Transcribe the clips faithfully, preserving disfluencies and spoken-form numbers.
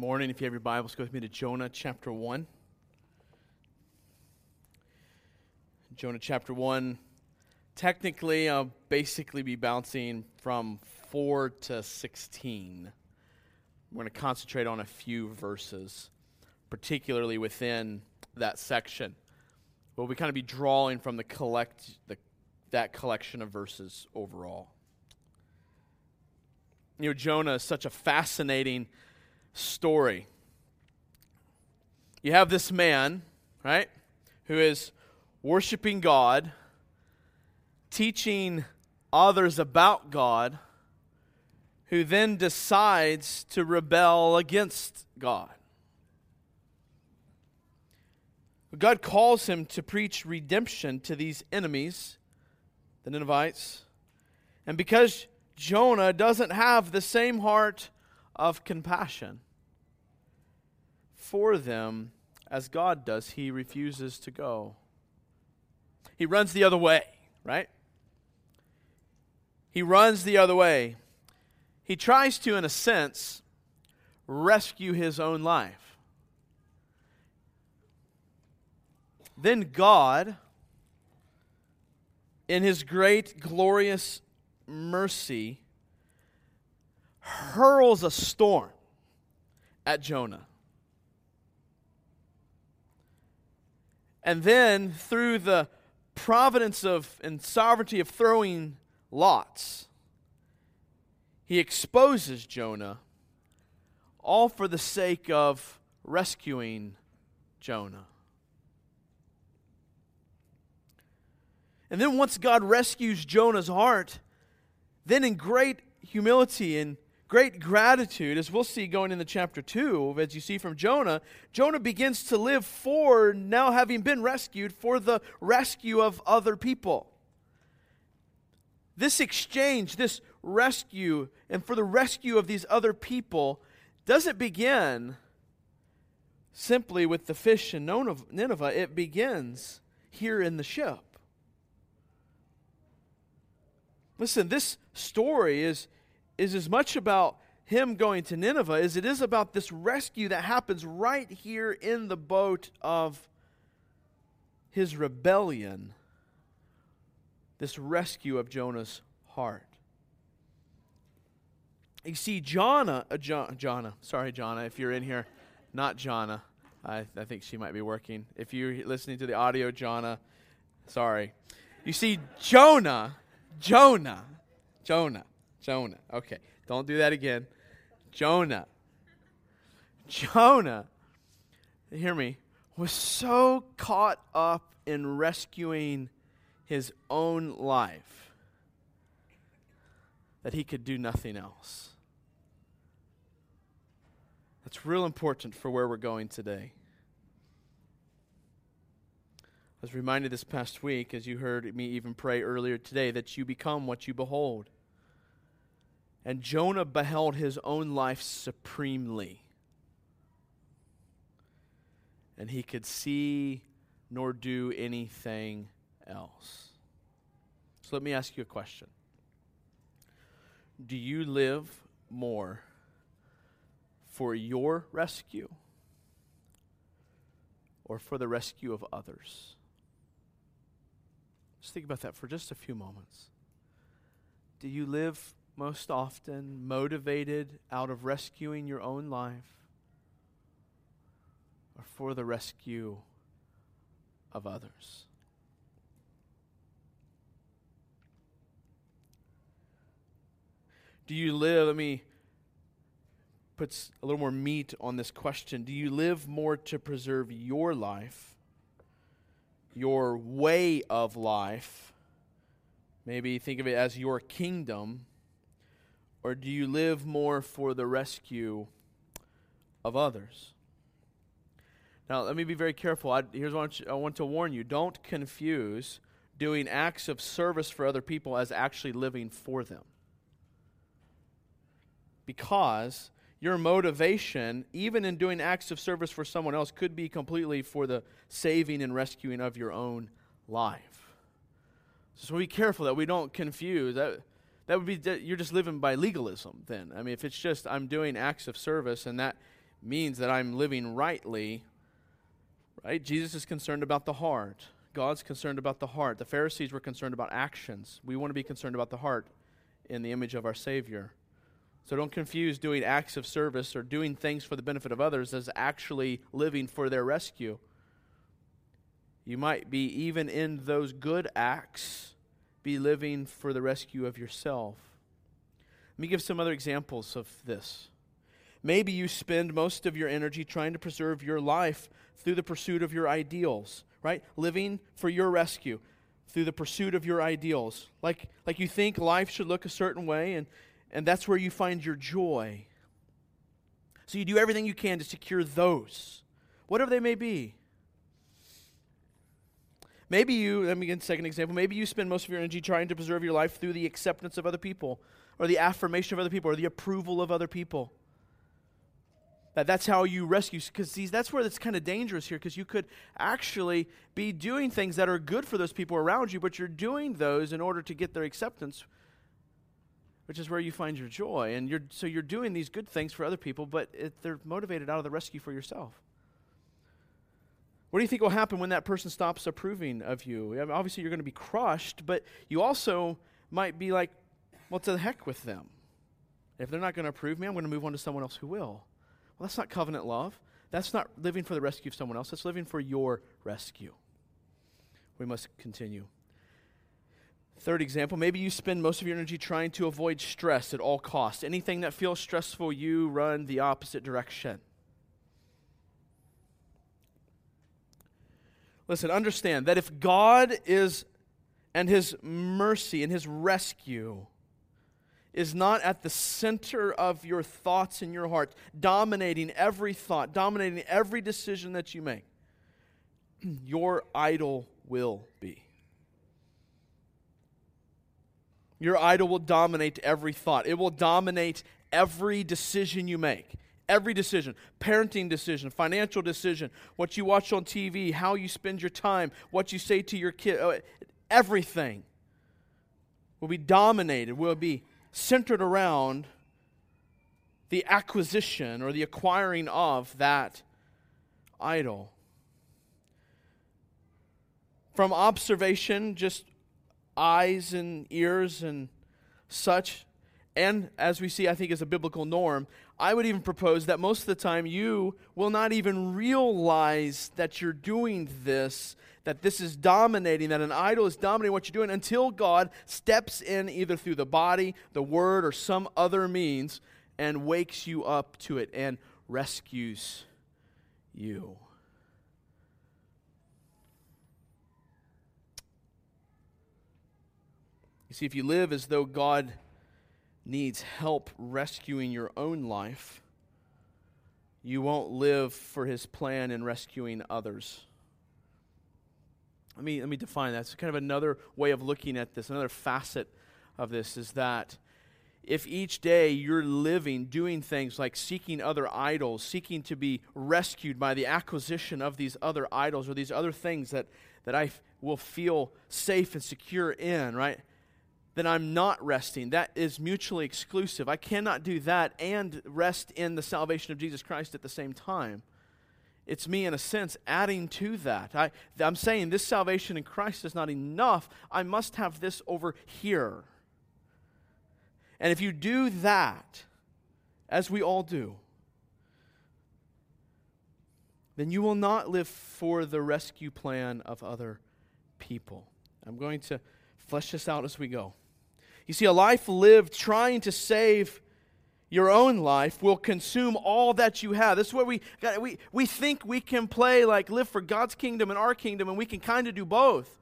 morning. If you have your Bibles, go with me to Jonah chapter one. Jonah chapter one. Technically, I'll basically be bouncing from four to sixteen. I'm going to concentrate on a few verses, particularly within that section. We'll be kind of be drawing from the collect the, that collection of verses overall. You know, Jonah is such a fascinating story. You have this man, right, who is worshiping God, teaching others about God, who then decides to rebel against God. God calls him to preach redemption to these enemies, the Ninevites, and because Jonah doesn't have the same heart of compassion for them as God does, he refuses to go. He runs the other way, right? He runs the other way. He tries to, in a sense, rescue his own life. Then God, in his great, glorious mercy, hurls a storm at Jonah. And then, through the providence of and sovereignty of throwing lots, he exposes Jonah, all for the sake of rescuing Jonah. And then once God rescues Jonah's heart, then in great humility and great gratitude, as we'll see going into chapter two, as you see from Jonah, Jonah begins to live for, now having been rescued, for the rescue of other people. This exchange, this rescue, and for the rescue of these other people doesn't begin simply with the fish in Nineveh. It begins here in the ship. Listen, this story is is as much about him going to Nineveh as it is about this rescue that happens right here in the boat of his rebellion, this rescue of Jonah's heart. You see, Jonah, uh, John, Jonah, sorry, Jonah, if you're in here, not Jonah. I, I think she might be working. If you're listening to the audio, Jonah, sorry. You see, Jonah, Jonah, Jonah. Jonah. Okay, don't do that again. Jonah. Jonah, hear me, was so caught up in rescuing his own life that he could do nothing else. That's real important for where we're going today. I was reminded this past week, as you heard me even pray earlier today, that you become what you behold. And Jonah beheld his own life supremely. And he could see nor do anything else. So let me ask you a question. Do you live more for your rescue or for the rescue of others? Just think about that for just a few moments. Do you live most often motivated out of rescuing your own life or for the rescue of others? Do you live, let me put a little more meat on this question. Do you live more to preserve your life, your way of life? Maybe think of it as your kingdom. Or do you live more for the rescue of others? Now, let me be very careful. I, here's what I want to warn you. Don't confuse doing acts of service for other people as actually living for them. Because your motivation, even in doing acts of service for someone else, could be completely for the saving and rescuing of your own life. So be careful that we don't confuse that. That would be, you're just living by legalism then. I mean, if it's just, I'm doing acts of service and that means that I'm living rightly, right? Jesus is concerned about the heart. God's concerned about the heart. The Pharisees were concerned about actions. We want to be concerned about the heart in the image of our Savior. So don't confuse doing acts of service or doing things for the benefit of others as actually living for their rescue. You might be, even in those good acts, be living for the rescue of yourself. Let me give some other examples of this. Maybe you spend most of your energy trying to preserve your life through the pursuit of your ideals, right? Living for your rescue through the pursuit of your ideals. Like, like you think life should look a certain way, and, and that's where you find your joy. So you do everything you can to secure those, whatever they may be. Maybe you, let me get a second example, maybe you spend most of your energy trying to preserve your life through the acceptance of other people, or the affirmation of other people, or the approval of other people. That that's how you rescue, because that's where it's kind of dangerous here, because you could actually be doing things that are good for those people around you, but you're doing those in order to get their acceptance, which is where you find your joy. And you're so you're doing these good things for other people, but it, they're motivated out of the rescue for yourself. What do you think will happen when that person stops approving of you? Obviously, you're going to be crushed, but you also might be like, well, to the heck with them. If they're not going to approve me, I'm going to move on to someone else who will. Well, that's not covenant love. That's not living for the rescue of someone else. That's living for your rescue. We must continue. Third example, maybe you spend most of your energy trying to avoid stress at all costs. Anything that feels stressful, you run the opposite direction. Listen, understand that if God is, and His mercy and His rescue is not at the center of your thoughts in your heart, dominating every thought, dominating every decision that you make, your idol will be. Your idol will dominate every thought. It will dominate every decision you make. Every decision, parenting decision, financial decision, what you watch on T V, how you spend your time, what you say to your kid, everything will be dominated, will be centered around the acquisition or the acquiring of that idol. From observation, just eyes and ears and such, and as we see, I think, as a biblical norm, I would even propose that most of the time you will not even realize that you're doing this, that this is dominating, that an idol is dominating what you're doing, until God steps in either through the body, the word, or some other means, and wakes you up to it and rescues you. You see, if you live as though God needs help rescuing your own life, you won't live for His plan in rescuing others. Let me, let me define that. It's kind of another way of looking at this. Another facet of this is that if each day you're living, doing things like seeking other idols, seeking to be rescued by the acquisition of these other idols or these other things that, that I f- will feel safe and secure in, right? Then I'm not resting. That is mutually exclusive. I cannot do that and rest in the salvation of Jesus Christ at the same time. It's me, in a sense, adding to that. I, I'm saying this salvation in Christ is not enough. I must have this over here. And if you do that, as we all do, then you will not live for the rescue plan of other people. I'm going to flesh this out as we go. You see, a life lived trying to save your own life will consume all that you have. This is where we got, we we think we can play like live for God's kingdom and our kingdom, and we can kind of do both.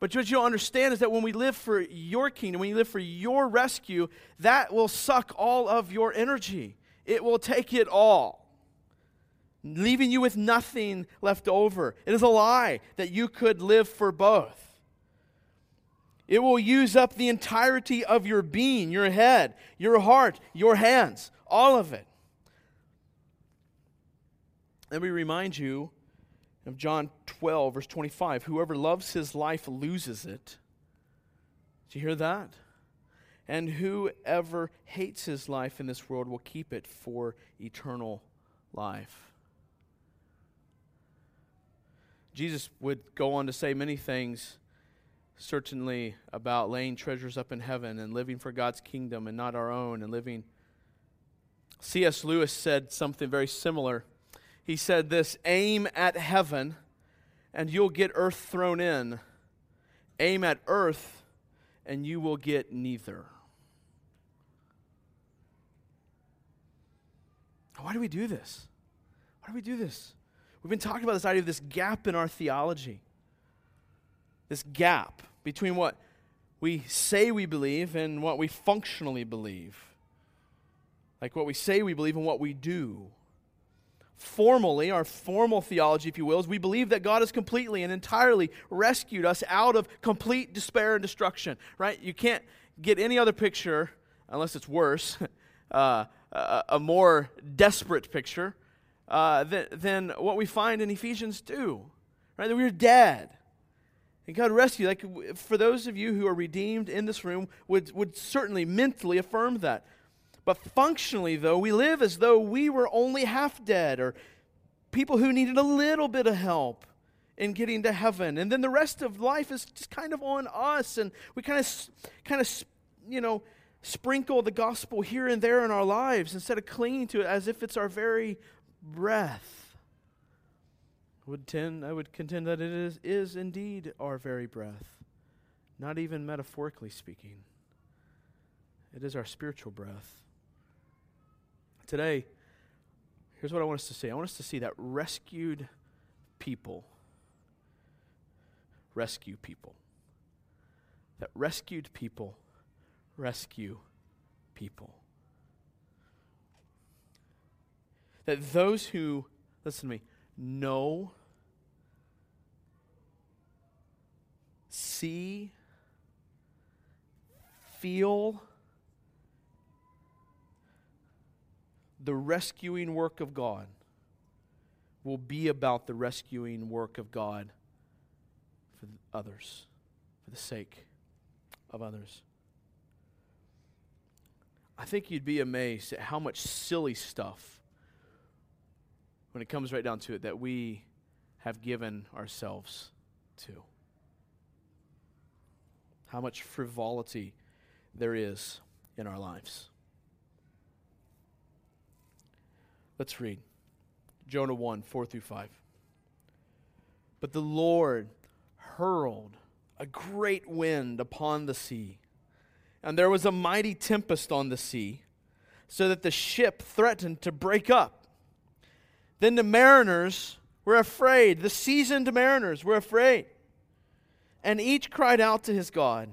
But what you don't understand is that when we live for your kingdom, when you live for your rescue, that will suck all of your energy. It will take it all, leaving you with nothing left over. It is a lie that you could live for both. It will use up the entirety of your being, your head, your heart, your hands, all of it. Let me remind you of John twelve, verse twenty-five. Whoever loves his life loses it. Did you hear that? And whoever hates his life in this world will keep it for eternal life. Jesus would go on to say many things, certainly about laying treasures up in heaven and living for God's kingdom and not our own and living. C S Lewis said something very similar. He said this, aim at heaven and you'll get earth thrown in. Aim at earth and you will get neither. Why do we do this? Why do we do this? We've been talking about this idea of this gap in our theology. This gap between what we say we believe and what we functionally believe. Like what we say we believe and what we do. Formally, our formal theology, if you will, is we believe that God has completely and entirely rescued us out of complete despair and destruction, right? You can't get any other picture, unless it's worse, uh, a, a more desperate picture uh, than, than what we find in Ephesians two, right? That we were dead. And God rescued. Like, for those of you who are redeemed in this room, would would certainly mentally affirm that. But functionally, though, we live as though we were only half dead or people who needed a little bit of help in getting to heaven. And then the rest of life is just kind of on us. And we kind of, kind of, you know, sprinkle the gospel here and there in our lives instead of clinging to it as if it's our very breath. I would, tend, I would contend that it is, is indeed our very breath, not even metaphorically speaking. It is our spiritual breath. Today, here's what I want us to see. I want us to see that rescued people rescue people. That rescued people rescue people. That those who, listen to me, know, see, feel the rescuing work of God will be about the rescuing work of God for others, for the sake of others. I think you'd be amazed at how much silly stuff, when it comes right down to it, that we have given ourselves to. How much frivolity there is in our lives. Let's read Jonah one, four through five. But the Lord hurled a great wind upon the sea, and there was a mighty tempest on the sea, so that the ship threatened to break up. Then the mariners were afraid, the seasoned mariners were afraid, and each cried out to his God,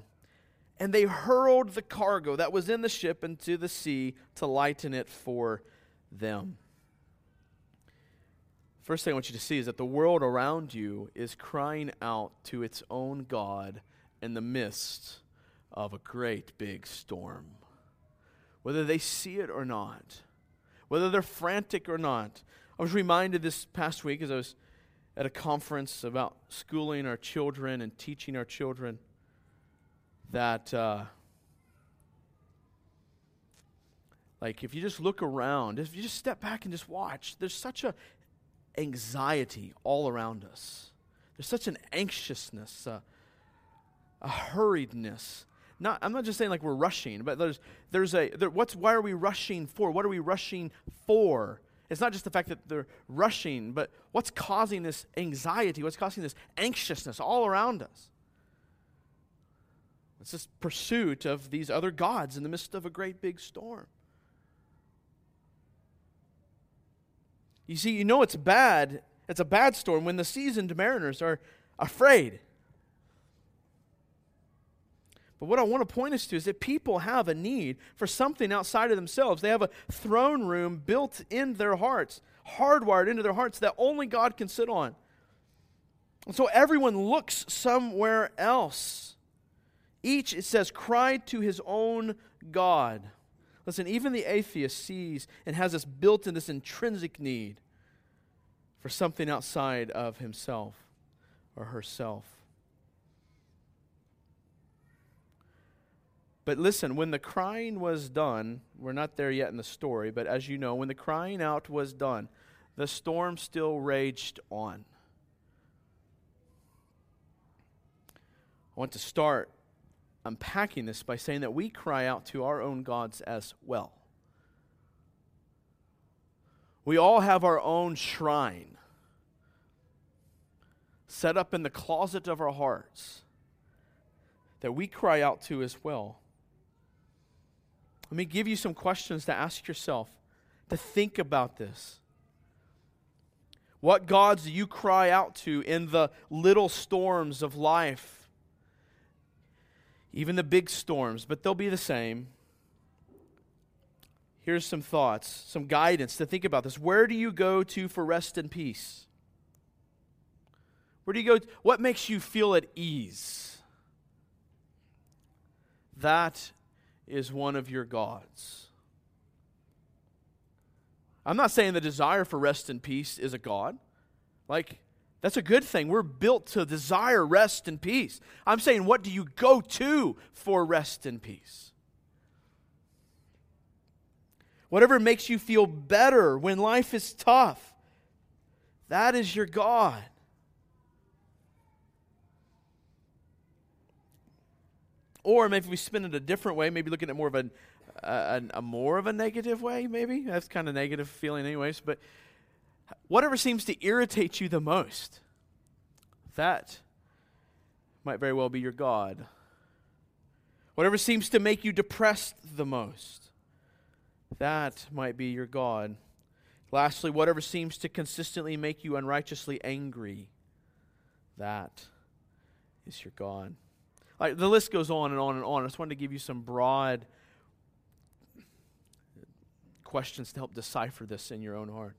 and they hurled the cargo that was in the ship into the sea to lighten it for them. First thing I want you to see is that the world around you is crying out to its own God in the midst of a great big storm. Whether they see it or not, whether they're frantic or not. I was reminded this past week as I was at a conference about schooling our children and teaching our children that uh, like if you just look around, if you just step back and just watch, there's such a anxiety all around us. There's such an anxiousness, uh, a hurriedness. Not, I'm not just saying like we're rushing, but there's there's a there, what's why are we rushing for? What are we rushing for? It's not just the fact that they're rushing, but what's causing this anxiety? What's causing this anxiousness all around us? It's this pursuit of these other gods in the midst of a great big storm. You see, you know it's bad. It's a bad storm when the seasoned mariners are afraid. But what I want to point us to is that people have a need for something outside of themselves. They have a throne room built in their hearts, hardwired into their hearts that only God can sit on. And so everyone looks somewhere else. Each, it says, cried to his own God. Listen, even the atheist sees and has this built in this intrinsic need for something outside of himself or herself. But listen, when the crying was done, we're not there yet in the story, but as you know, when the crying out was done, the storm still raged on. I want to start unpacking this by saying that we cry out to our own gods as well. We all have our own shrine set up in the closet of our hearts that we cry out to as well. Let me give you some questions to ask yourself, to think about this. What gods do you cry out to in the little storms of life? Even the big storms, but they'll be the same. Here's some thoughts, some guidance to think about this. Where do you go to for rest and peace? Where do you go? To, what makes you feel at ease? That is one of your gods. I'm not saying the desire for rest and peace is a god. Like, that's a good thing. We're built to desire rest and peace. I'm saying, what do you go to for rest and peace? Whatever makes you feel better when life is tough, that is your God. Or maybe we spin it a different way, maybe looking at more of a, a, a more of a negative way, maybe. That's kind of negative feeling anyways, but whatever seems to irritate you the most, that might very well be your God. Whatever seems to make you depressed the most, that might be your God. Lastly, whatever seems to consistently make you unrighteously angry, that is your God. Like, the list goes on and on and on. I just wanted to give you some broad questions to help decipher this in your own heart.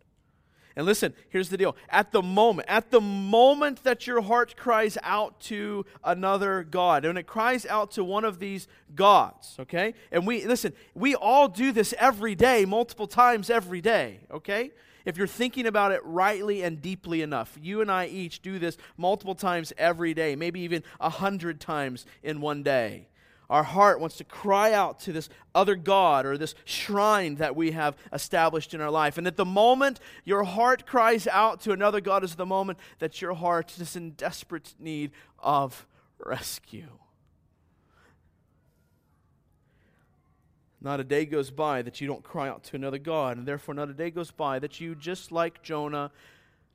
And listen, here's the deal. At the moment, at the moment that your heart cries out to another god, and it cries out to one of these gods, okay? And we, listen, we all do this every day, multiple times every day, okay? If you're thinking about it rightly and deeply enough, you and I each do this multiple times every day, maybe even a hundred times in one day. Our heart wants to cry out to this other god or this shrine that we have established in our life. And at the moment your heart cries out to another god is the moment that your heart is in desperate need of rescue. Not a day goes by that you don't cry out to another god, and therefore not a day goes by that you, just like Jonah,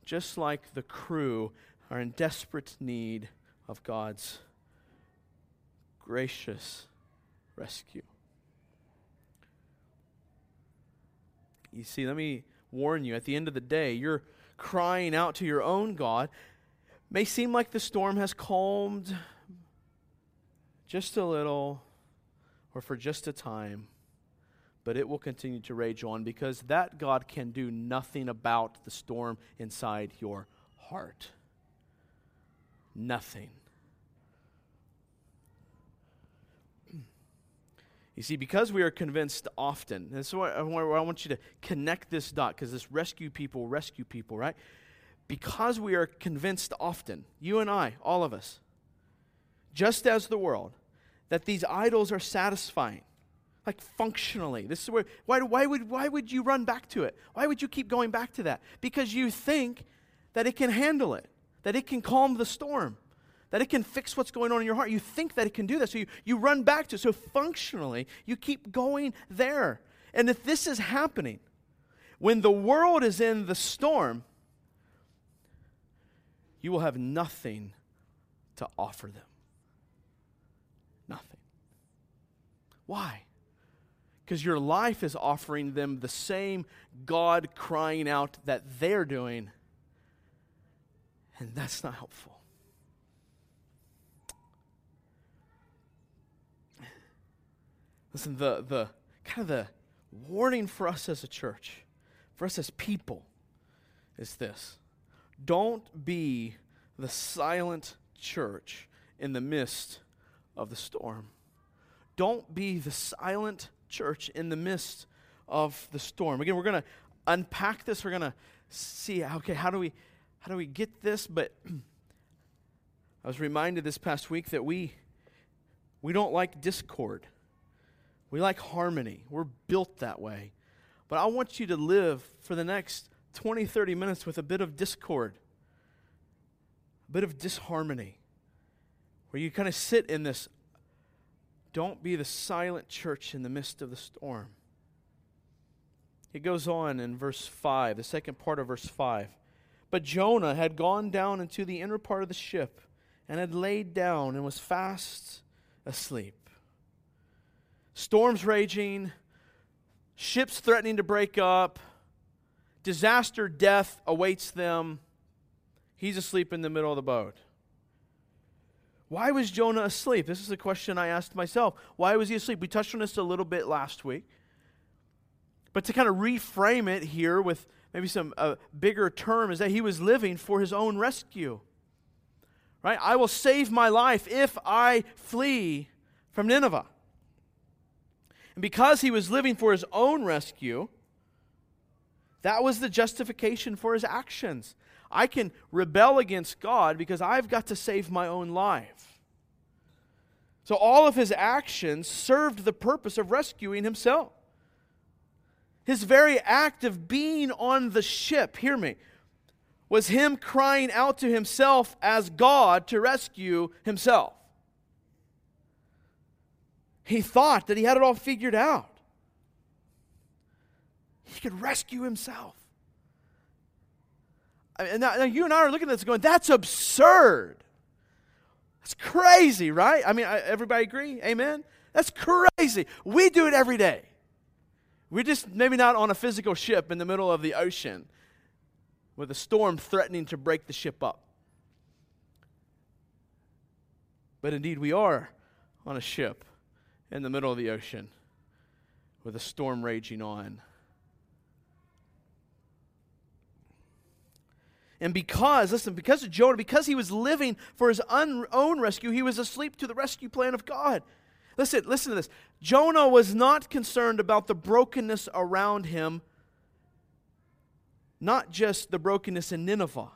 just like the crew, are in desperate need of God's gracious rescue. You see, let me warn you, at the end of the day, your crying out to your own God may seem like the storm has calmed just a little or for just a time, but it will continue to rage on because that God can do nothing about the storm inside your heart. Nothing. You see, because we are convinced often, and so I, I want you to connect this dot, because this rescue people, rescue people, right? Because we are convinced often, you and I, all of us, just as the world, that these idols are satisfying, like functionally. This is where why why would why would you run back to it? Why would you keep going back to that? Because you think that it can handle it, that it can calm the storm, that it can fix what's going on in your heart. You think that it can do that, so you, you run back to it. So functionally, you keep going there. And if this is happening, when the world is in the storm, you will have nothing to offer them. Nothing. Why? Because your life is offering them the same God crying out that they're doing, and that's not helpful. Listen, the, the kind of the warning for us as a church, for us as people, is this. Don't be the silent church in the midst of the storm. Don't be the silent church in the midst of the storm. Again, we're going to unpack this. We're going to see, okay, how do we how do we get this? But I was reminded this past week that we we don't like discord. We like harmony. We're built that way. But I want you to live for the next twenty, thirty minutes with a bit of discord, a bit of disharmony, where you kind of sit in this, don't be the silent church in the midst of the storm. It goes on in verse five, the second part of verse five. But Jonah had gone down into the inner part of the ship and had laid down and was fast asleep. Storms raging, ships threatening to break up, disaster, death awaits them. He's asleep in the middle of the boat. Why was Jonah asleep? This is a question I asked myself. Why was he asleep? We touched on this a little bit last week. But to kind of reframe it here with maybe some uh, bigger term is that he was living for his own rescue. Right? I will save my life if I flee from Nineveh. And because he was living for his own rescue, that was the justification for his actions. I can rebel against God because I've got to save my own life. So all of his actions served the purpose of rescuing himself. His very act of being on the ship, hear me, was him crying out to himself as God to rescue himself. He thought that he had it all figured out. He could rescue himself. And now, now you and I are looking at this going, that's absurd. That's crazy, right? I mean, I, everybody agree? Amen? That's crazy. We do it every day. We're just maybe not on a physical ship in the middle of the ocean with a storm threatening to break the ship up. But indeed, we are on a ship in the middle of the ocean with a storm raging on. And because, listen, because of Jonah, because he was living for his own rescue, he was asleep to the rescue plan of God. Listen, listen to this. Jonah was not concerned about the brokenness around him, not just the brokenness in Nineveh.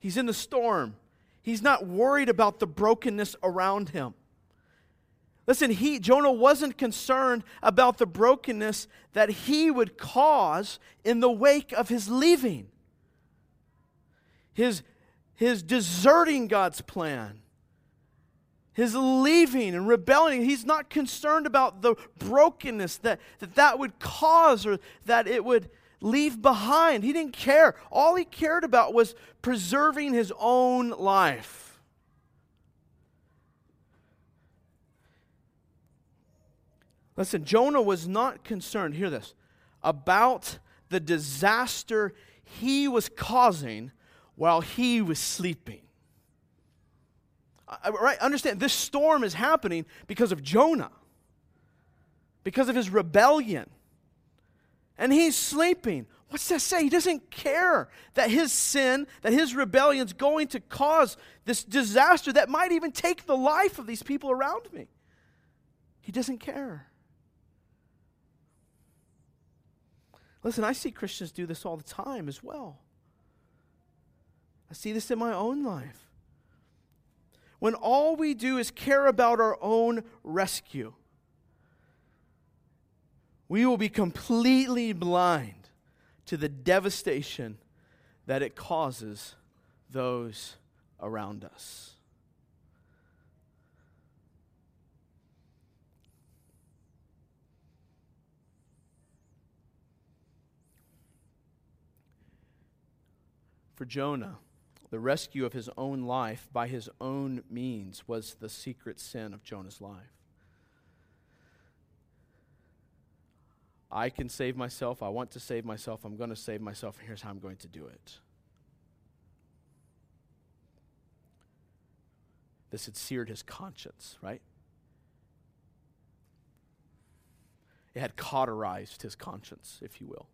He's in the storm. He's not worried about the brokenness around him. Listen, he, Jonah wasn't concerned about the brokenness that he would cause in the wake of his leaving. His, his deserting God's plan. His leaving and rebelling. He's not concerned about the brokenness that, that that would cause or that it would leave behind. He didn't care. All he cared about was preserving his own life. Listen, Jonah was not concerned, hear this, about the disaster he was causing while he was sleeping. I, right? Understand, this storm is happening because of Jonah, because of his rebellion. And he's sleeping. What's that say? He doesn't care that his sin, that his rebellion is going to cause this disaster that might even take the life of these people around me. He doesn't care. Listen, I see Christians do this all the time as well. I see this in my own life. When all we do is care about our own rescue, we will be completely blind to the devastation that it causes those around us. For Jonah, the rescue of his own life by his own means was the secret sin of Jonah's life. I can save myself. I want to save myself. I'm going to save myself. And here's how I'm going to do it. This had seared his conscience, right? It had cauterized his conscience, if you will.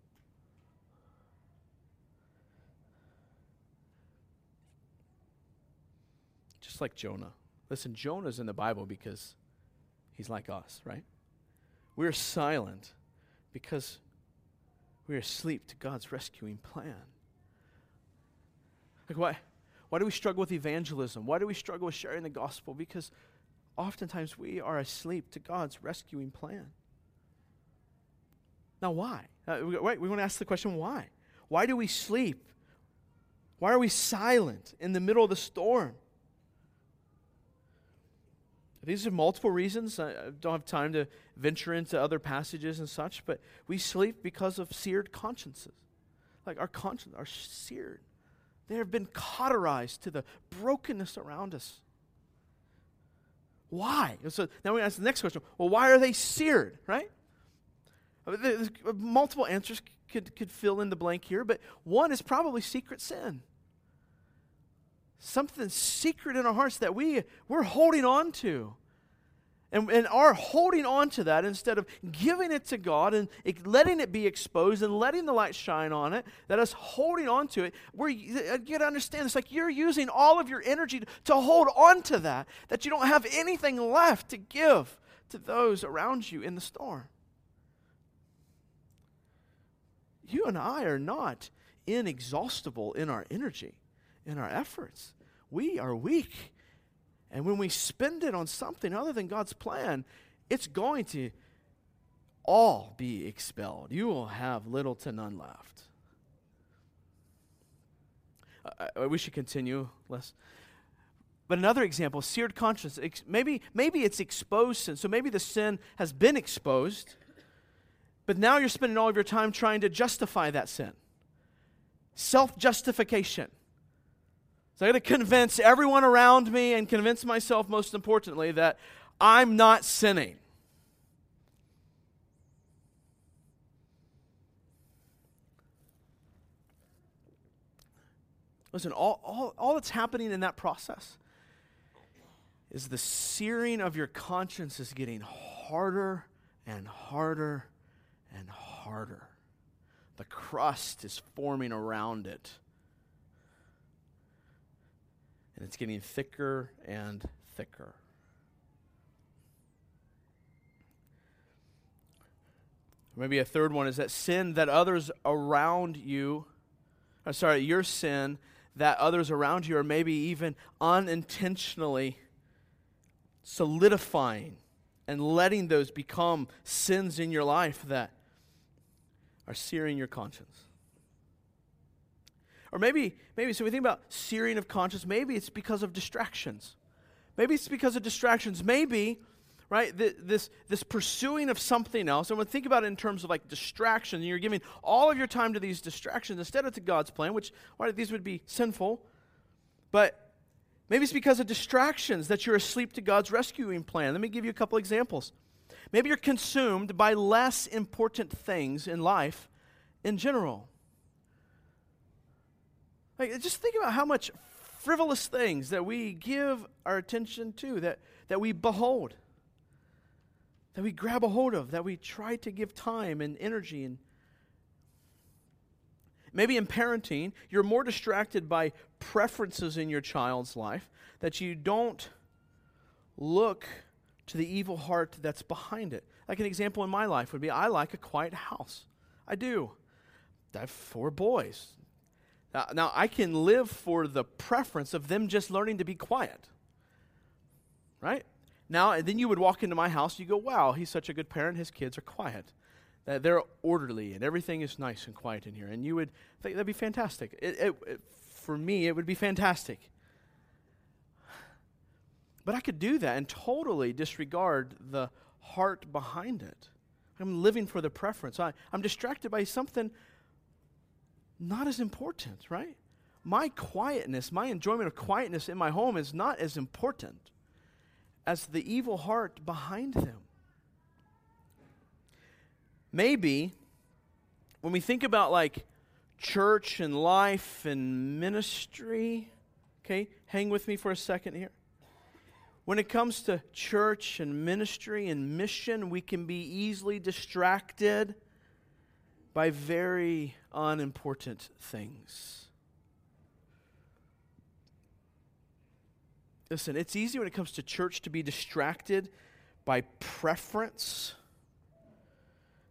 Just like Jonah. Listen, Jonah's in the Bible because he's like us, right? We're silent because we're asleep to God's rescuing plan. Like why, why do we struggle with evangelism? Why do we struggle with sharing the gospel? Because oftentimes we are asleep to God's rescuing plan. Now why? Uh, we, right, we want to ask the question, why? Why do we sleep? Why are we silent in the middle of the storm? These are multiple reasons. I don't have time to venture into other passages and such, but we sleep because of seared consciences. Like our consciences are seared. They have been cauterized to the brokenness around us. Why? And so now we ask the next question. Well, why are they seared, right? I mean, there's multiple answers could, could fill in the blank here, but one is probably secret sin. Something secret in our hearts that we, we're holding on to. And, and our holding on to that instead of giving it to God and it, letting it be exposed and letting the light shine on it, that us holding on to it, we're, you gotta understand, it's like you're using all of your energy to, to hold on to that, that you don't have anything left to give to those around you in the storm. You and I are not inexhaustible in our energy, in our efforts. We are weak. And when we spend it on something other than God's plan, it's going to all be expelled. You will have little to none left. I, I, we should continue less. But another example, seared conscience. Ex- maybe, maybe it's exposed sin. So maybe the sin has been exposed, but now you're spending all of your time trying to justify that sin. Self-justification. So I got to convince everyone around me and convince myself, most importantly, that I'm not sinning. Listen, all, all, all that's happening in that process is the searing of your conscience is getting harder and harder and harder. The crust is forming around it. And it's getting thicker and thicker. Maybe a third one is that sin that others around you, or sorry, your sin that others around you are maybe even unintentionally solidifying and letting those become sins in your life that are searing your conscience. Or maybe, maybe, so we think about searing of conscience, maybe it's because of distractions. Maybe it's because of distractions. Maybe, right, th- this this pursuing of something else, and when we think about it in terms of like distraction, and you're giving all of your time to these distractions instead of to God's plan, which, right, these would be sinful. But maybe it's because of distractions that you're asleep to God's rescuing plan. Let me give you a couple examples. Maybe you're consumed by less important things in life in general. Like, just think about how much frivolous things that we give our attention to, that, that we behold, that we grab a hold of, that we try to give time and energy. And maybe in parenting, you're more distracted by preferences in your child's life that you don't look to the evil heart that's behind it. Like an example in my life would be, I like a quiet house. I do. I have four boys. Uh, now, I can live for the preference of them just learning to be quiet, right? Now, and then you would walk into my house, you go, wow, he's such a good parent, his kids are quiet. Uh, they're orderly, and everything is nice and quiet in here. And you would think that'd be fantastic. It, it, it, for me, it would be fantastic. But I could do that and totally disregard the heart behind it. I'm living for the preference. I, I'm distracted by something not as important, right? My quietness, my enjoyment of quietness in my home is not as important as the evil heart behind them. Maybe when we think about like church and life and ministry, okay, hang with me for a second here. When it comes to church and ministry and mission, we can be easily distracted by very unimportant things. Listen, it's easy when it comes to church to be distracted by preference,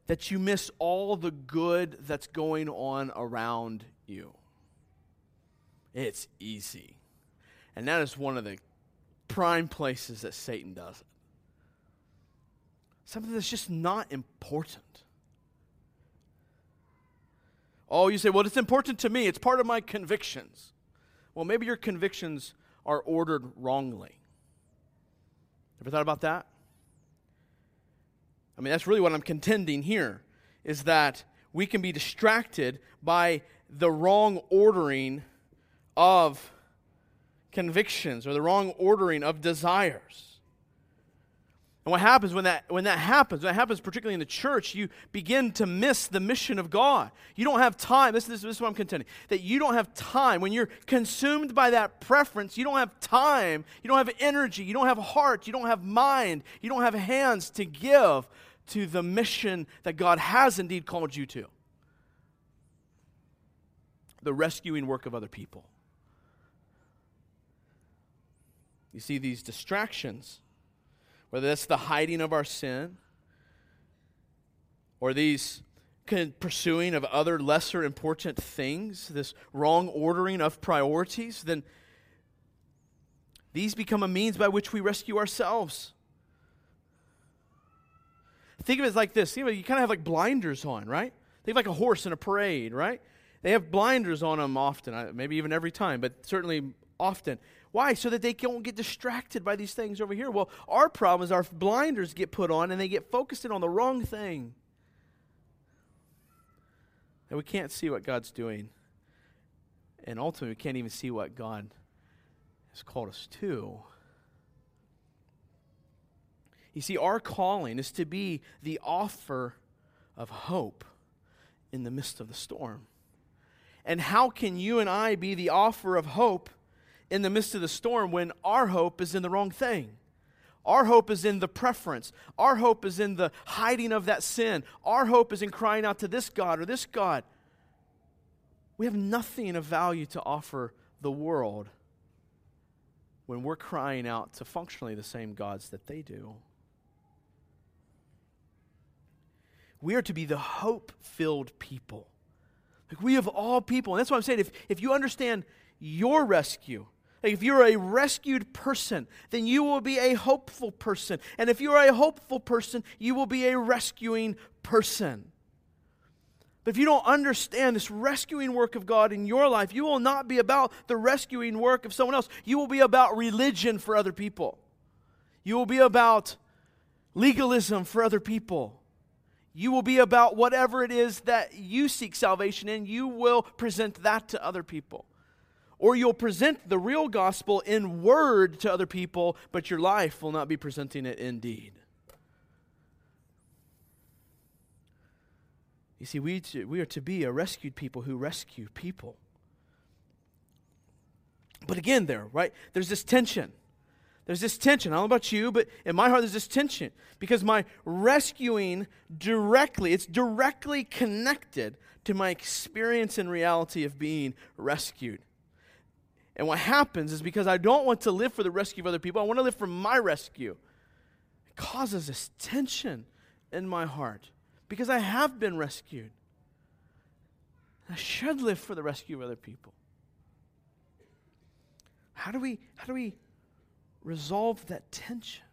that you miss all the good that's going on around you. It's easy. And that is one of the prime places that Satan does it. Something that's just not important. Oh, you say, well, it's important to me. It's part of my convictions. Well, maybe your convictions are ordered wrongly. Ever thought about that? I mean, that's really what I'm contending here, is that we can be distracted by the wrong ordering of convictions or the wrong ordering of desires. And what happens when that when that happens, when that happens particularly in the church, you begin to miss the mission of God. You don't have time. This, this, this is what I'm contending. That you don't have time. When you're consumed by that preference, you don't have time. You don't have energy. You don't have heart. You don't have mind. You don't have hands to give to the mission that God has indeed called you to. The rescuing work of other people. You see, these distractions, whether that's the hiding of our sin or these pursuing of other lesser important things, this wrong ordering of priorities, then these become a means by which we rescue ourselves. Think of it like this. You kind of have like blinders on, right? Think of like a horse in a parade, right? They have blinders on them often, maybe even every time, but certainly often. Why? So that they don't get distracted by these things over here. Well, our problem is our blinders get put on and they get focused in on the wrong thing. And we can't see what God's doing. And ultimately, we can't even see what God has called us to. You see, our calling is to be the offer of hope in the midst of the storm. And how can you and I be the offer of hope in the midst of the storm when our hope is in the wrong thing? Our hope is in the preference. Our hope is in the hiding of that sin. Our hope is in crying out to this God or this God. We have nothing of value to offer the world when we're crying out to functionally the same gods that they do. We are to be the hope-filled people. Like we of all people. And that's what I'm saying. If, if you understand your rescue, if you're a rescued person, then you will be a hopeful person. And if you're a hopeful person, you will be a rescuing person. But if you don't understand this rescuing work of God in your life, you will not be about the rescuing work of someone else. You will be about religion for other people. You will be about legalism for other people. You will be about whatever it is that you seek salvation in. You will present that to other people. Or you'll present the real gospel in word to other people, but your life will not be presenting it in deed. You see, we to, we are to be a rescued people who rescue people. But again there, right, there's this tension. There's this tension. I don't know about you, but in my heart there's this tension. Because my rescuing directly, it's directly connected to my experience and reality of being rescued. And what happens is because I don't want to live for the rescue of other people, I want to live for my rescue. It causes this tension in my heart. Because I have been rescued. I should live for the rescue of other people. How do we, how do we resolve that tension?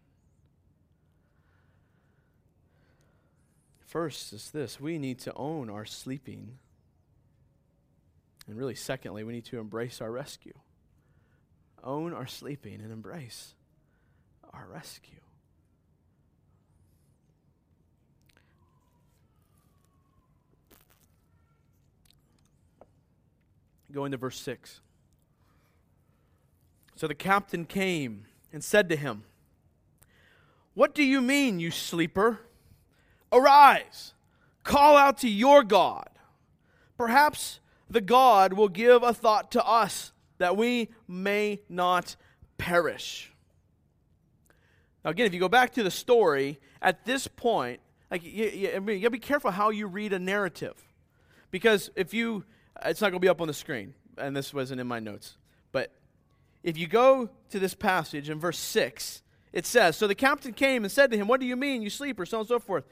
First is this, we need to own our sleeping. And really, secondly, we need to embrace our rescue. Own our sleeping and embrace our rescue. Go into verse six. So the captain came and said to him, "What do you mean, you sleeper? Arise, call out to your God. Perhaps the God will give a thought to us that we may not perish." Now again, if you go back to the story, at this point, like you, you, you gotta be careful how you read a narrative. Because if you... It's not going to be up on the screen, and this wasn't in my notes. But if you go to this passage in verse six, it says, "So the captain came and said to him, 'What do you mean, you sleeper?'" So on and so forth.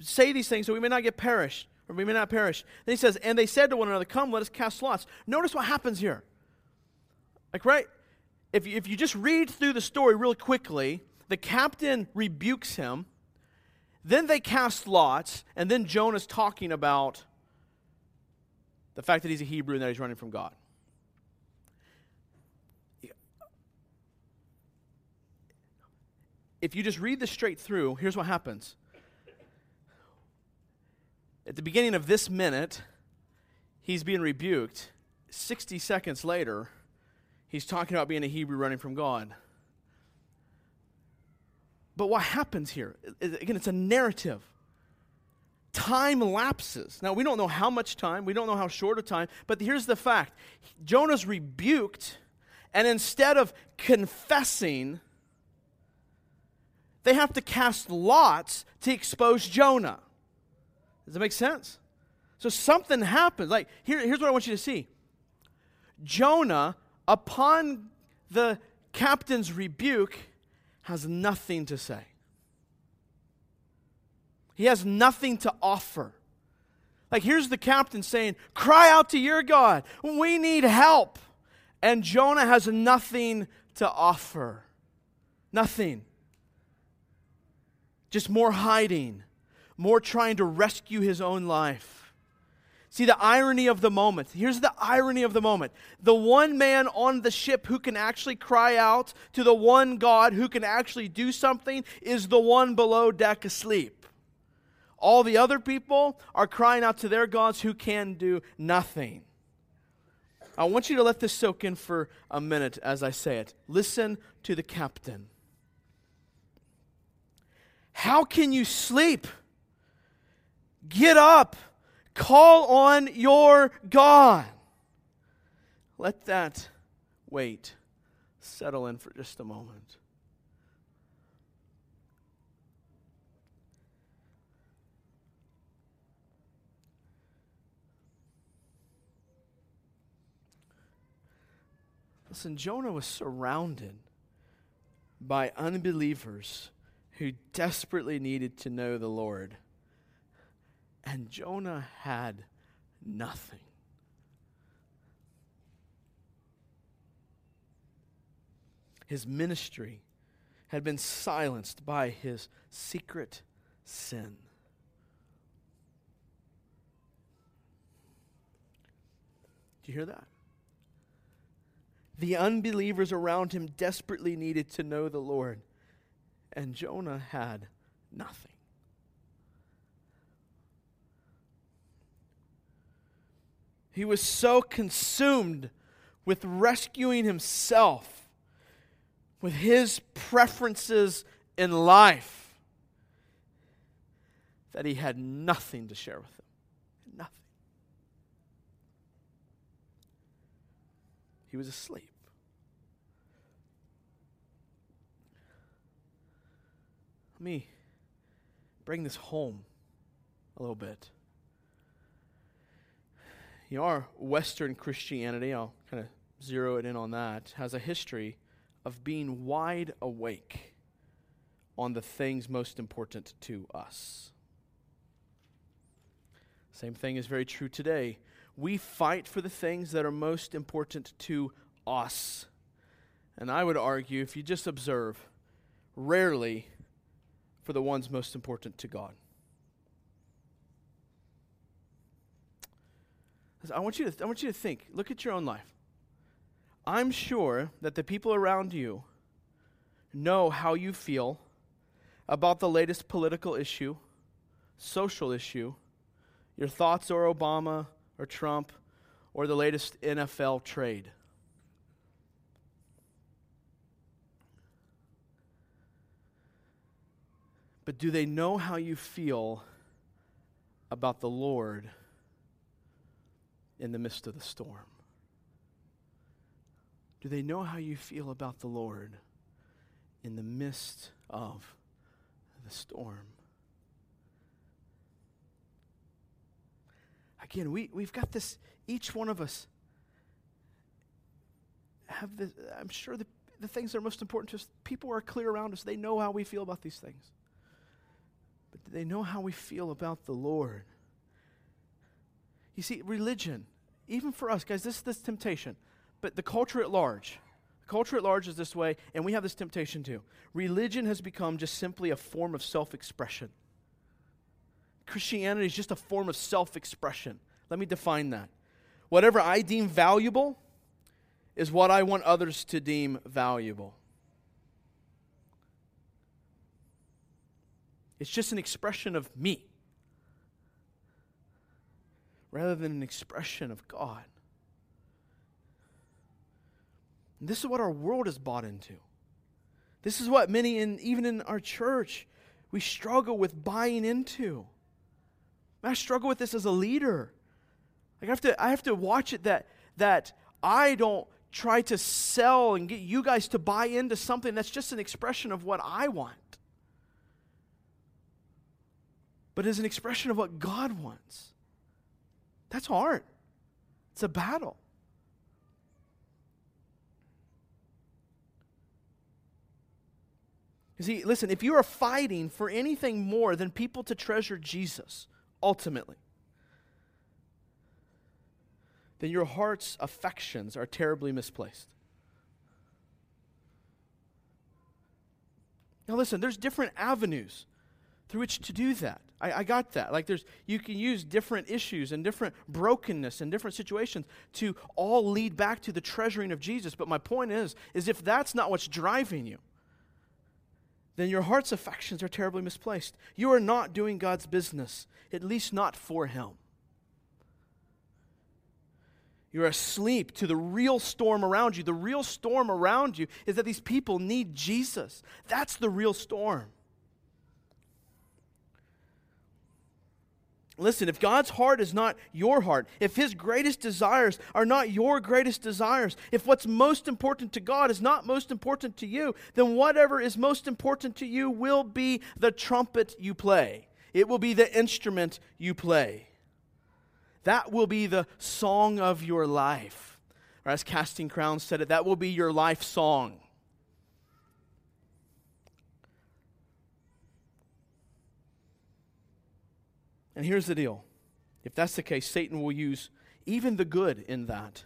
"Say these things so we may not get perished, or we may not perish." Then he says, "And they said to one another, 'Come, let us cast lots.'" Notice what happens here. Like, right? If you, if you just read through the story real quickly, the captain rebukes him, then they cast lots, and then Jonah's talking about the fact that he's a Hebrew and that he's running from God. If you just read this straight through, here's what happens. At the beginning of this minute, he's being rebuked. sixty seconds later, he's talking about being a Hebrew running from God. But what happens here? Again, it's a narrative. Time lapses. Now, we don't know how much time. We don't know how short a time. But here's the fact. Jonah's rebuked, and instead of confessing, they have to cast lots to expose Jonah. Does that make sense? So something happens. Like here, here's what I want you to see. Jonah, upon the captain's rebuke, has nothing to say. He has nothing to offer. Like here's the captain saying, "Cry out to your God. We need help." And Jonah has nothing to offer. Nothing. Just more hiding. More trying to rescue his own life. See the irony of the moment. Here's the irony of the moment. The one man on the ship who can actually cry out to the one God who can actually do something is the one below deck asleep. All the other people are crying out to their gods who can do nothing. I want you to let this soak in for a minute as I say it. Listen to the captain. How can you sleep? Get up. Call on your God. Let that weight settle in for just a moment. Listen, Jonah was surrounded by unbelievers who desperately needed to know the Lord. And Jonah had nothing. His ministry had been silenced by his secret sin. Do you hear that? The unbelievers around him desperately needed to know the Lord, and Jonah had nothing. He was so consumed with rescuing himself, with his preferences in life, that he had nothing to share with them. Nothing. He was asleep. Let me bring this home a little bit. You know, our Western Christianity, I'll kind of zero it in on that, has a history of being wide awake on the things most important to us. Same thing is very true today. We fight for the things that are most important to us. And I would argue, if you just observe, rarely for the ones most important to God. I want you to th- I want you to think. Look at your own life. I'm sure that the people around you know how you feel about the latest political issue, social issue, your thoughts or Obama or Trump or the latest N F L trade. But do they know how you feel about the Lord in the midst of the storm? Do they know how you feel about the Lord in the midst of the storm? Again, we, we've got this, each one of us have this, I'm sure the, the things that are most important to us, people are clear around us, they know how we feel about these things. But do they know how we feel about the Lord? You see, religion, even for us, guys, this is this temptation. But the culture at large, the culture at large is this way, and we have this temptation too. Religion has become just simply a form of self-expression. Christianity is just a form of self-expression. Let me define that. Whatever I deem valuable is what I want others to deem valuable. It's just an expression of me rather than an expression of God. And this is what our world is bought into. This is what many, in, even in our church, we struggle with buying into. I struggle with this as a leader. Like I have to, I have to watch it that that I don't try to sell and get you guys to buy into something that's just an expression of what I want, but is an expression of what God wants. That's hard. It's a battle. You see, listen, if you are fighting for anything more than people to treasure Jesus, ultimately, then your heart's affections are terribly misplaced. Now listen, there's different avenues through which to do that. I, I got that. Like there's, you can use different issues and different brokenness and different situations to all lead back to the treasuring of Jesus. But my point is, is if that's not what's driving you, then your heart's affections are terribly misplaced. You are not doing God's business, at least not for Him. You're asleep to the real storm around you. The real storm around you is that these people need Jesus. That's the real storm. Listen, if God's heart is not your heart, if His greatest desires are not your greatest desires, if what's most important to God is not most important to you, then whatever is most important to you will be the trumpet you play. It will be the instrument you play. That will be the song of your life. Or as Casting Crowns said it, that will be your life song. And here's the deal. If that's the case, Satan will use even the good in that.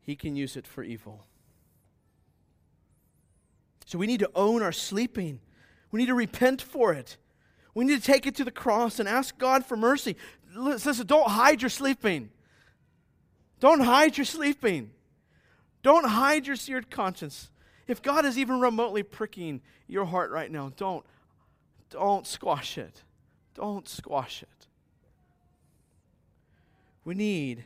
He can use it for evil. So we need to own our sleeping. We need to repent for it. We need to take it to the cross and ask God for mercy. Listen, don't hide your sleeping. Don't hide your sleeping. Don't hide your seared conscience. If God is even remotely pricking your heart right now, don't, don't squash it. Don't squash it. We need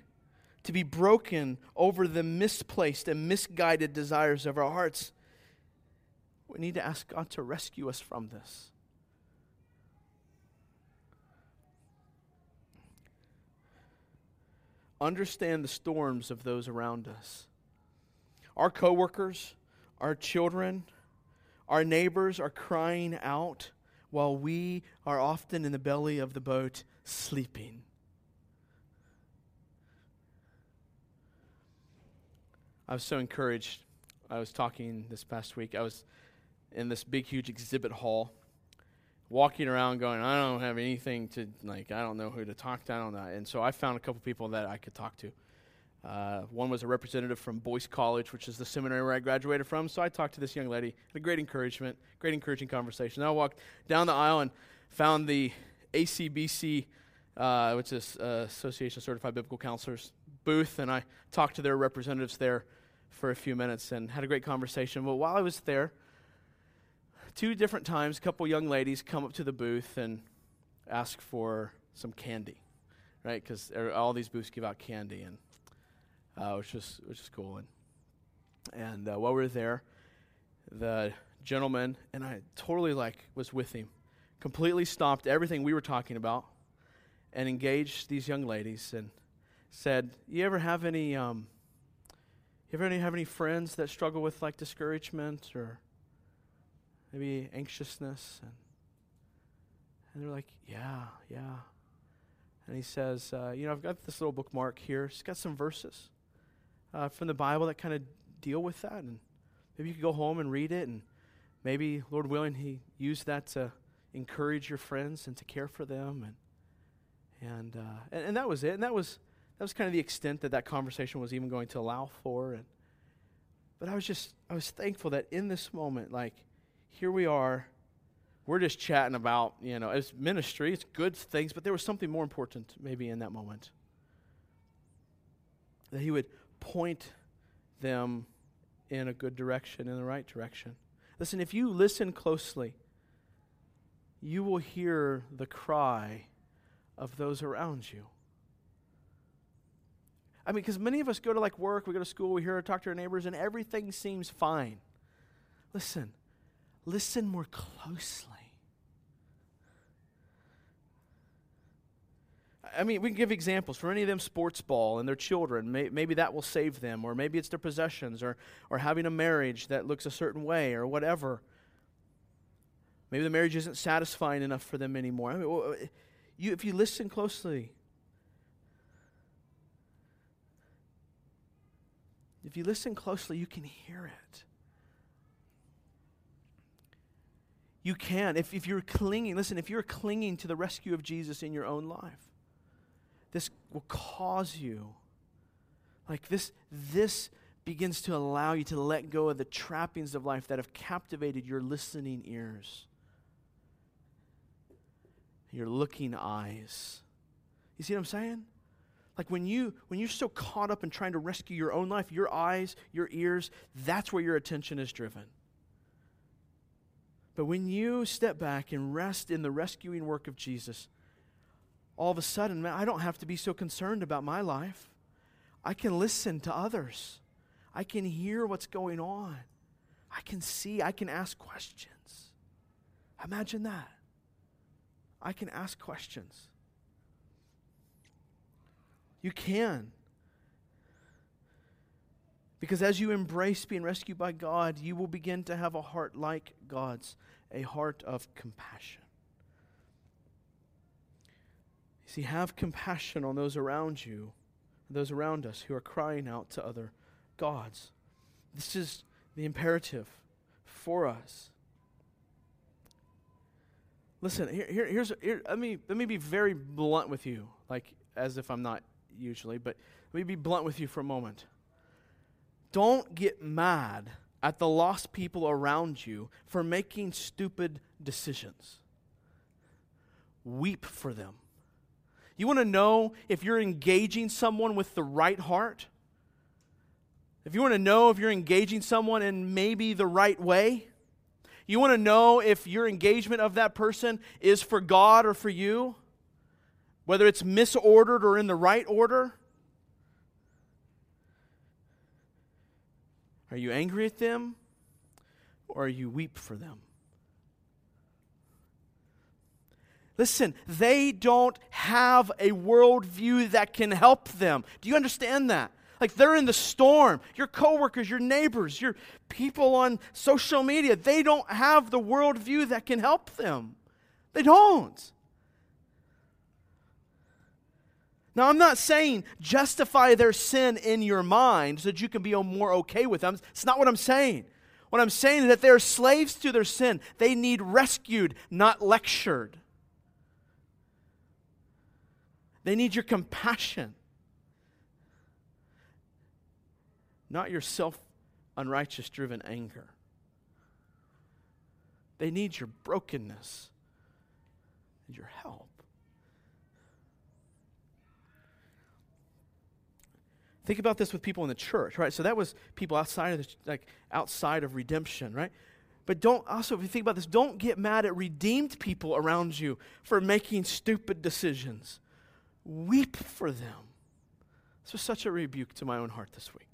to be broken over the misplaced and misguided desires of our hearts. We need to ask God to rescue us from this. Understand the storms of those around us. Our coworkers, our children, our neighbors are crying out, while we are often in the belly of the boat sleeping. I was so encouraged. I was talking this past week. I was in this big, huge exhibit hall, walking around going, I don't have anything to, like, I don't know who to talk to. I don't know. And so I found a couple people that I could talk to. Uh, one was a representative from Boyce College, which is the seminary where I graduated from. So I talked to this young lady, had a great encouragement, great encouraging conversation. And I walked down the aisle and found the A C B C, uh, which is uh, Association of Certified Biblical Counselors, booth, and I talked to their representatives there for a few minutes and had a great conversation. But while I was there, two different times, a couple young ladies come up to the booth and ask for some candy, right? Because all these booths give out candy, and Uh, which was which is cool, and and uh, while we were there, the gentleman and I totally like was with him, completely stopped everything we were talking about, and engaged these young ladies and said, "You ever have any? Um, you ever have any friends that struggle with like discouragement or maybe anxiousness?" And, and they're like, "Yeah, yeah." And he says, uh, "You know, I've got this little bookmark here. It's got some verses." Uh, from the Bible that kind of deal with that, and maybe you could go home and read it, and maybe, Lord willing, He used that to encourage your friends and to care for them, and and uh, and, and that was it, and that was that was kind of the extent that that conversation was even going to allow for. And but I was just I was thankful that in this moment, like here we are, we're just chatting about you know it's ministry, it's good things, but there was something more important maybe in that moment. that he would point them in a good direction, in the right direction. Listen, if you listen closely, you will hear the cry of those around you. I mean, because many of us go to like work, we go to school, we hear, talk to our neighbors, and everything seems fine. Listen, listen more closely. I mean, we can give examples. For any of them, sports ball and their children, may, maybe that will save them, or maybe it's their possessions, or or having a marriage that looks a certain way, or whatever. Maybe the marriage isn't satisfying enough for them anymore. I mean, you, if you listen closely, if you listen closely, you can hear it. You can. If, if you're clinging, listen, if you're clinging to the rescue of Jesus in your own life, this will cause you, like this, this begins to allow you to let go of the trappings of life that have captivated your listening ears, your looking eyes. You see what I'm saying? Like when you when you're so caught up in trying to rescue your own life, your eyes, your ears, that's where your attention is driven. But when you step back and rest in the rescuing work of Jesus, all of a sudden, man, I don't have to be so concerned about my life. I can listen to others. I can hear what's going on. I can see. I can ask questions. Imagine that. I can ask questions. You can. Because as you embrace being rescued by God, you will begin to have a heart like God's, a heart of compassion. See, have compassion on those around you, those around us who are crying out to other gods. This is the imperative for us. Listen, here, here, here's here, let me let me be very blunt with you, like as if I'm not usually, but let me be blunt with you for a moment. Don't get mad at the lost people around you for making stupid decisions. Weep for them. You want to know if you're engaging someone with the right heart? If you want to know if you're engaging someone in maybe the right way? You want to know if your engagement of that person is for God or for you? Whether it's misordered or in the right order? Are you angry at them? Or are you weep for them? Listen, they don't have a worldview that can help them. Do you understand that? Like they're in the storm. Your coworkers, your neighbors, your people on social media, they don't have the worldview that can help them. They don't. Now, I'm not saying justify their sin in your mind so that you can be more okay with them. It's not what I'm saying. What I'm saying is that they're slaves to their sin. They need rescued, not lectured. They need your compassion, not your self-unrighteous driven anger. They need your brokenness and your help. Think about this with people in the church, right? So that was people outside of the, like outside of redemption, right? But don't also, if you think about this, don't get mad at redeemed people around you for making stupid decisions. Weep for them. This was such a rebuke to my own heart this week.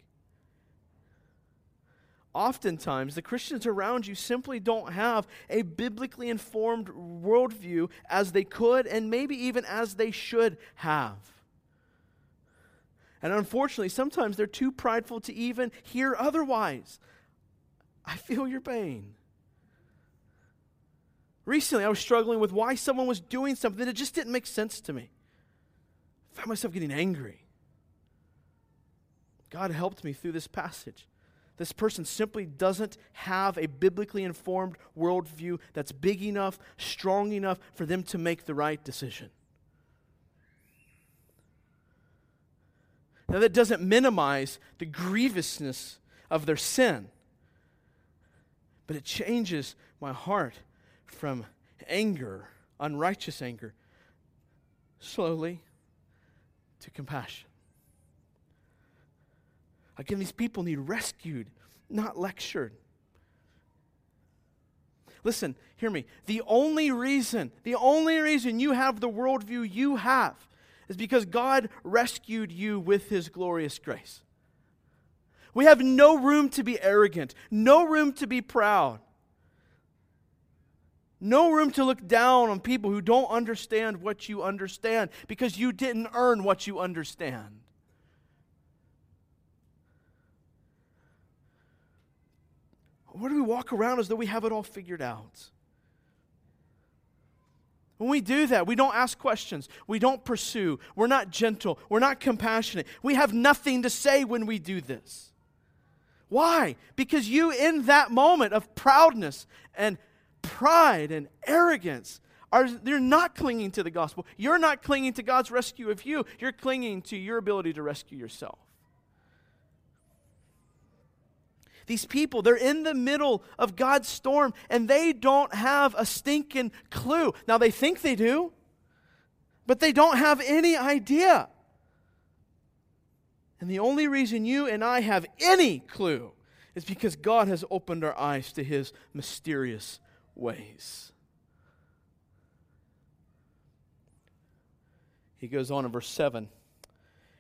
Oftentimes, the Christians around you simply don't have a biblically informed worldview as they could and maybe even as they should have. And unfortunately, sometimes they're too prideful to even hear otherwise. I feel your pain. Recently, I was struggling with why someone was doing something that just didn't make sense to me. I found myself getting angry. God helped me through this passage. This person simply doesn't have a biblically informed worldview that's big enough, strong enough for them to make the right decision. Now, that doesn't minimize the grievousness of their sin, but it changes my heart from anger, unrighteous anger, slowly, to compassion. Again, these people need rescued, not lectured. Listen, hear me. The only reason, the only reason you have the worldview you have is because God rescued you with his glorious grace. We have no room to be arrogant, no room to be proud, no room to look down on people who don't understand what you understand because you didn't earn what you understand. Why do we walk around as though we have it all figured out? When we do that, we don't ask questions. We don't pursue. We're not gentle. We're not compassionate. We have nothing to say when we do this. Why? Because you, in that moment of proudness and pride and arrogance, are you're not clinging to the gospel. You're not clinging to God's rescue of you. You're clinging to your ability to rescue yourself. These people, they're in the middle of God's storm, and they don't have a stinking clue. Now, they think they do, but they don't have any idea. And the only reason you and I have any clue is because God has opened our eyes to his mysterious ways. He goes on in verse seven.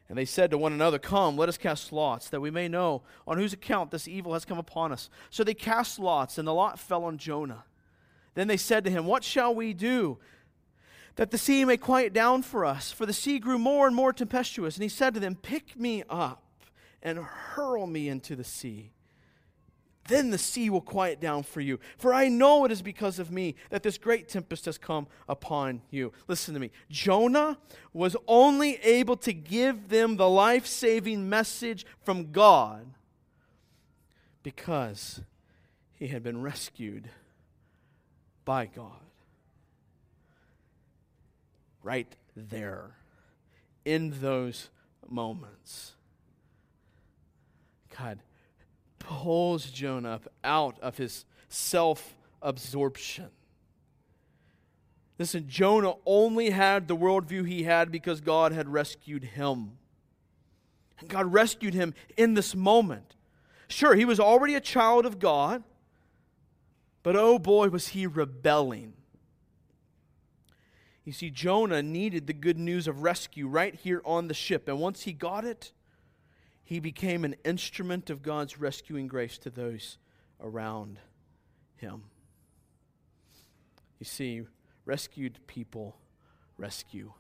And they said to one another, "Come, let us cast lots, that we may know on whose account this evil has come upon us." So they cast lots, and the lot fell on Jonah. Then they said to him, "What shall we do that the sea may quiet down for us?" For the sea grew more and more tempestuous. And he said to them, "Pick me up and hurl me into the sea. Then the sea will quiet down for you. For I know it is because of me that this great tempest has come upon you." Listen to me. Jonah was only able to give them the life-saving message from God because he had been rescued by God. Right there, in those moments, God pulls Jonah up out of his self-absorption. Listen, Jonah only had the worldview he had because God had rescued him. And God rescued him in this moment. Sure, he was already a child of God, but oh boy, was he rebelling. You see, Jonah needed the good news of rescue right here on the ship, and once he got it, he became an instrument of God's rescuing grace to those around him. You see, rescued people rescue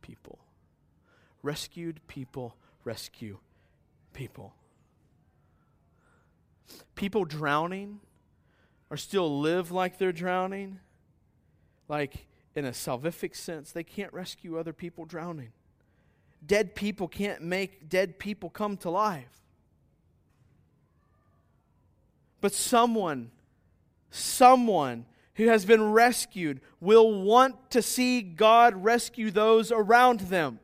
people. Rescued people rescue people. People drowning or still live like they're drowning, like in a salvific sense, they can't rescue other people drowning. Dead people can't make dead people come to life. But someone, someone who has been rescued will want to see God rescue those around them.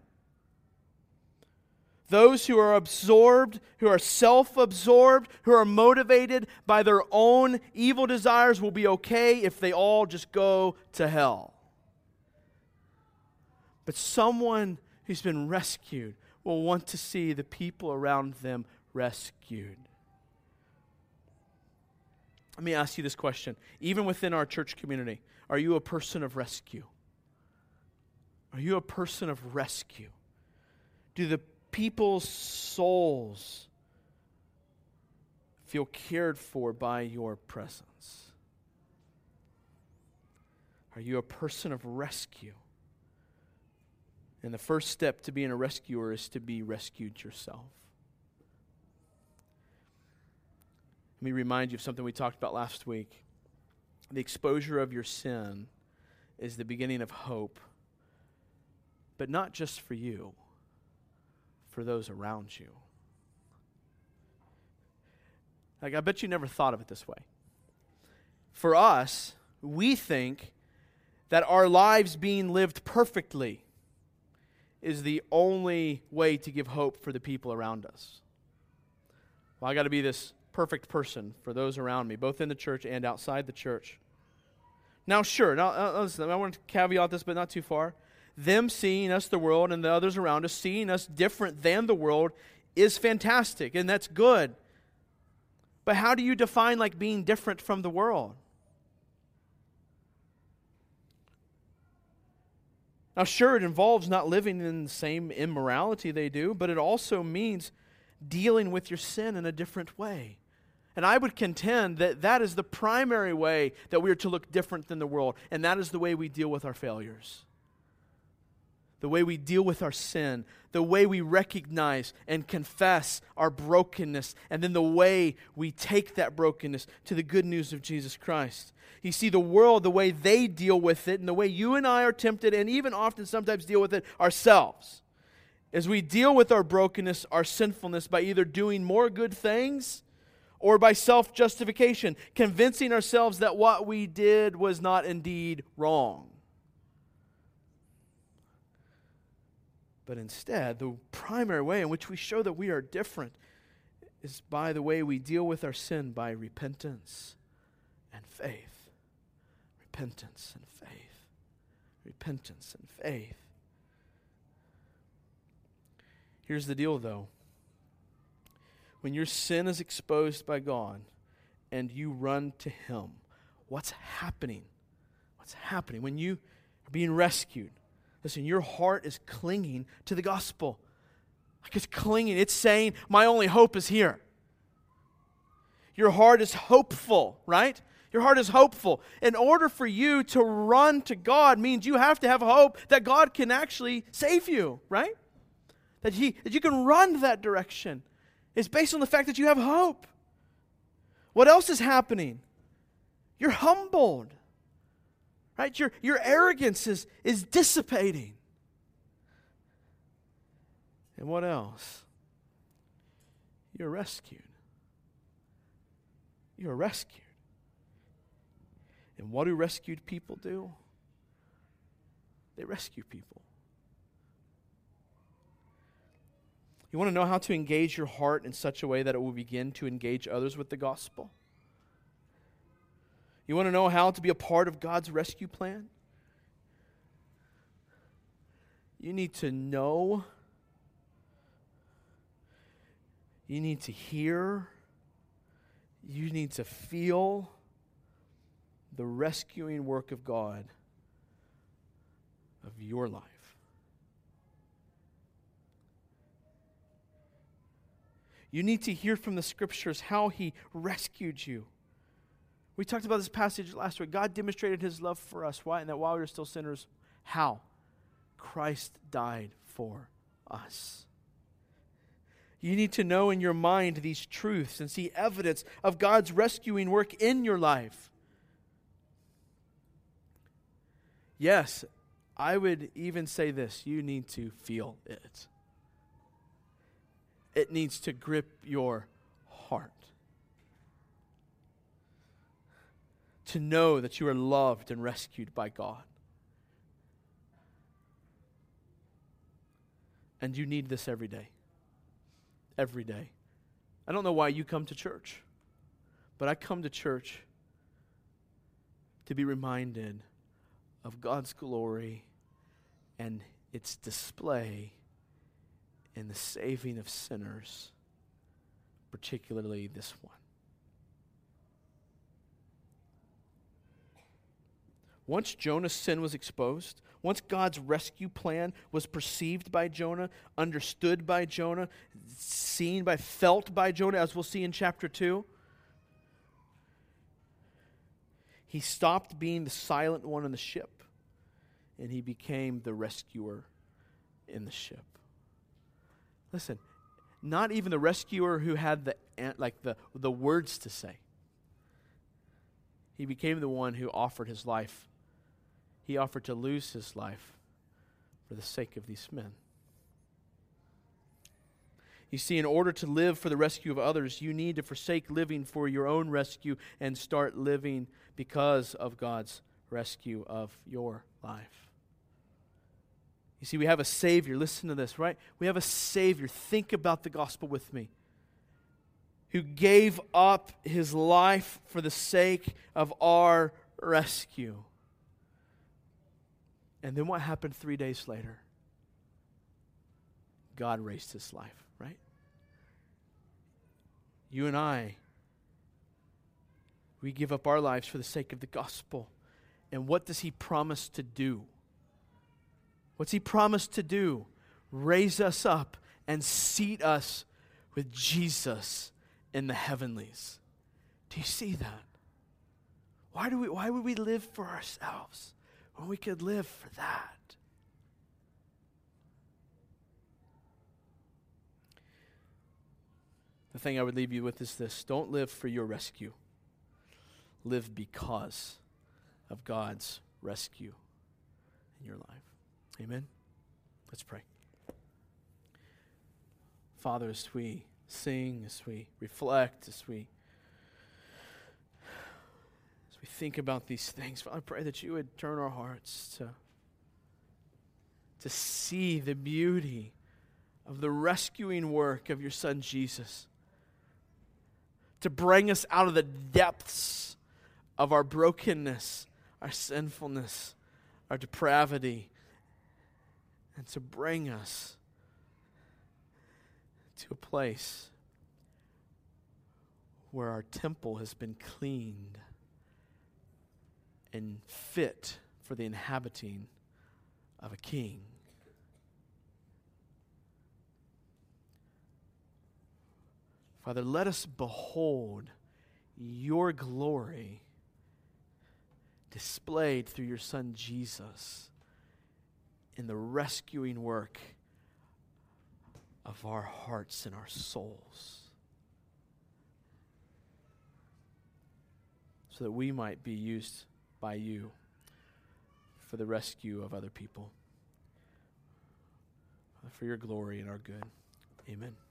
Those who are absorbed, who are self-absorbed, who are motivated by their own evil desires will be okay if they all just go to hell. But someone who's been rescued will want to see the people around them rescued. Let me ask you this question. Even within our church community, are you a person of rescue? Are you a person of rescue? Do the people's souls feel cared for by your presence? Are you a person of rescue? And the first step to being a rescuer is to be rescued yourself. Let me remind you of something we talked about last week. The exposure of your sin is the beginning of hope, but not just for you, for those around you. Like, I bet you never thought of it this way. For us, we think that our lives being lived perfectly is the only way to give hope for the people around us. Well, I got to be this perfect person for those around me, both in the church and outside the church. Now, sure, now, listen, I want to caveat this, but not too far. Them seeing us, the world, and the others around us seeing us different than the world is fantastic, and that's good. But how do you define like being different from the world? Now, sure, it involves not living in the same immorality they do, but it also means dealing with your sin in a different way. And I would contend that that is the primary way that we are to look different than the world, and that is the way we deal with our failures, the way we deal with our sin, the way we recognize and confess our brokenness, and then the way we take that brokenness to the good news of Jesus Christ. You see, the world, the way they deal with it, and the way you and I are tempted, and even often sometimes deal with it ourselves, is we deal with our brokenness, our sinfulness, by either doing more good things or by self-justification, convincing ourselves that what we did was not indeed wrong. But instead, the primary way in which we show that we are different is by the way we deal with our sin, by repentance and faith. Repentance and faith. Repentance and faith. Here's the deal, though. When your sin is exposed by God and you run to Him, what's happening? What's happening? When you are being rescued, listen, your heart is clinging to the gospel. Like it's clinging. It's saying, my only hope is here. Your heart is hopeful, right? Your heart is hopeful. In order for you to run to God means you have to have hope that God can actually save you, right? That He, that you can run that direction. It's based on the fact that you have hope. What else is happening? You're humbled. Right? Your, your arrogance is, is dissipating. And what else? You're rescued. You're rescued. And what do rescued people do? They rescue people. You want to know how to engage your heart in such a way that it will begin to engage others with the gospel? You want to know how to be a part of God's rescue plan? You need to know. You need to hear. You need to feel the rescuing work of God of your life. You need to hear from the Scriptures how He rescued you. We talked about this passage last week. God demonstrated His love for us. Why? And that while we were still sinners, how? Christ died for us. You need to know in your mind these truths and see evidence of God's rescuing work in your life. Yes, I would even say this. You need to feel it. It needs to grip your heart. To know that you are loved and rescued by God. And you need this every day. Every day. I don't know why you come to church, but I come to church to be reminded of God's glory and its display in the saving of sinners, particularly this one. Once Jonah's sin was exposed, once God's rescue plan was perceived by Jonah, understood by Jonah, seen by, felt by Jonah, as we'll see in chapter two, he stopped being the silent one in the ship, and he became the rescuer in the ship. Listen, not even the rescuer who had the like the, the words to say. He became the one who offered his life. He offered to lose his life for the sake of these men. You see, in order to live for the rescue of others, you need to forsake living for your own rescue and start living because of God's rescue of your life. You see, we have a Savior. Listen to this, right? We have a Savior. Think about the gospel with me. Who gave up His life for the sake of our rescue. And then what happened three days later? God raised His life, right? you and I, we give up our lives for the sake of the gospel. And what does he promise to do? What's he promised to do? Raise us up and seat us with Jesus in the heavenlies. Do you see that? Why do we? Why would we live for ourselves when we could live for that? The thing I would leave you with is this. Don't live for your rescue. Live because of God's rescue in your life. Amen? Let's pray. Father, as we sing, as we reflect, as we as we think about these things, Father, I pray that you would turn our hearts to, to see the beauty of the rescuing work of your Son, Jesus, to bring us out of the depths of our brokenness, our sinfulness, our depravity, and to bring us to a place where our temple has been cleaned and fit for the inhabiting of a king. Father, let us behold your glory displayed through your Son Jesus in the rescuing work of our hearts and our souls, so that we might be used by you for the rescue of other people, for your glory and our good. Amen.